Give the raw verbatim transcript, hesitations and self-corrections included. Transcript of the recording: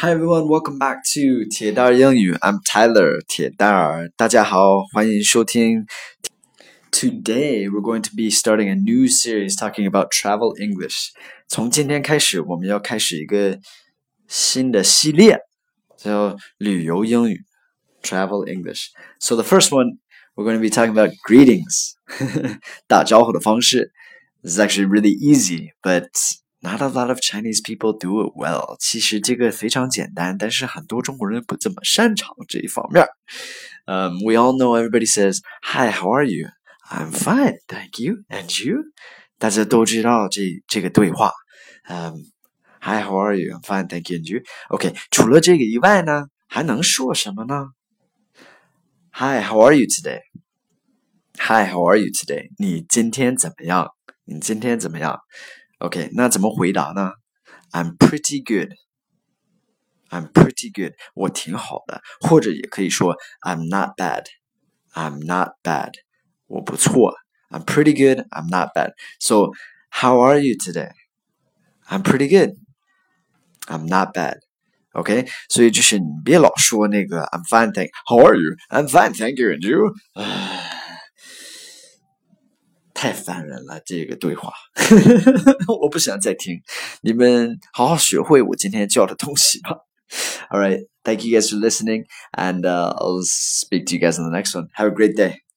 Hi everyone, welcome back to 铁蛋儿英语. I'm Tyler, 铁蛋儿。大家好，欢迎收听。Today, we're going to be starting a new series talking about travel English. 从今天开始，我们要开始一个新的系列，叫旅游英语 travel English. So the first one, we're going to be talking about greetings. 打招呼的方式 is actually really easy, but...Not a lot of Chinese people do it well. 其实这个非常简单，但是很多中国人不怎么擅长这一方面。Um, we all know everybody says, "Hi, how are you? I'm fine, thank you. And you?" 大家都知道这这个对话。Um, "Hi, how are you? I'm fine, thank you. And you?" OK, 除了这个以外呢，还能说什么呢 ？Hi, how are you today? Hi, how are you today? 你今天怎么样？你今天怎么样？OK, 那怎么回答呢 ？I'm pretty good. I'm pretty good. 我挺好的，或者也可以说 I'm not bad. I'm not bad. 我不错。I'm pretty good. I'm not bad. So, how are you today? I'm pretty good. I'm not bad. OK, 所以就是你别老说那个 I'm fine, thank. How are you? I'm fine, thank you. And you?太烦人了，这个对话我不想再听，你们好好学会我今天教的东西吧。All right, thank you guys for listening, and、uh, I'll speak to you guys on the next one. Have a great day.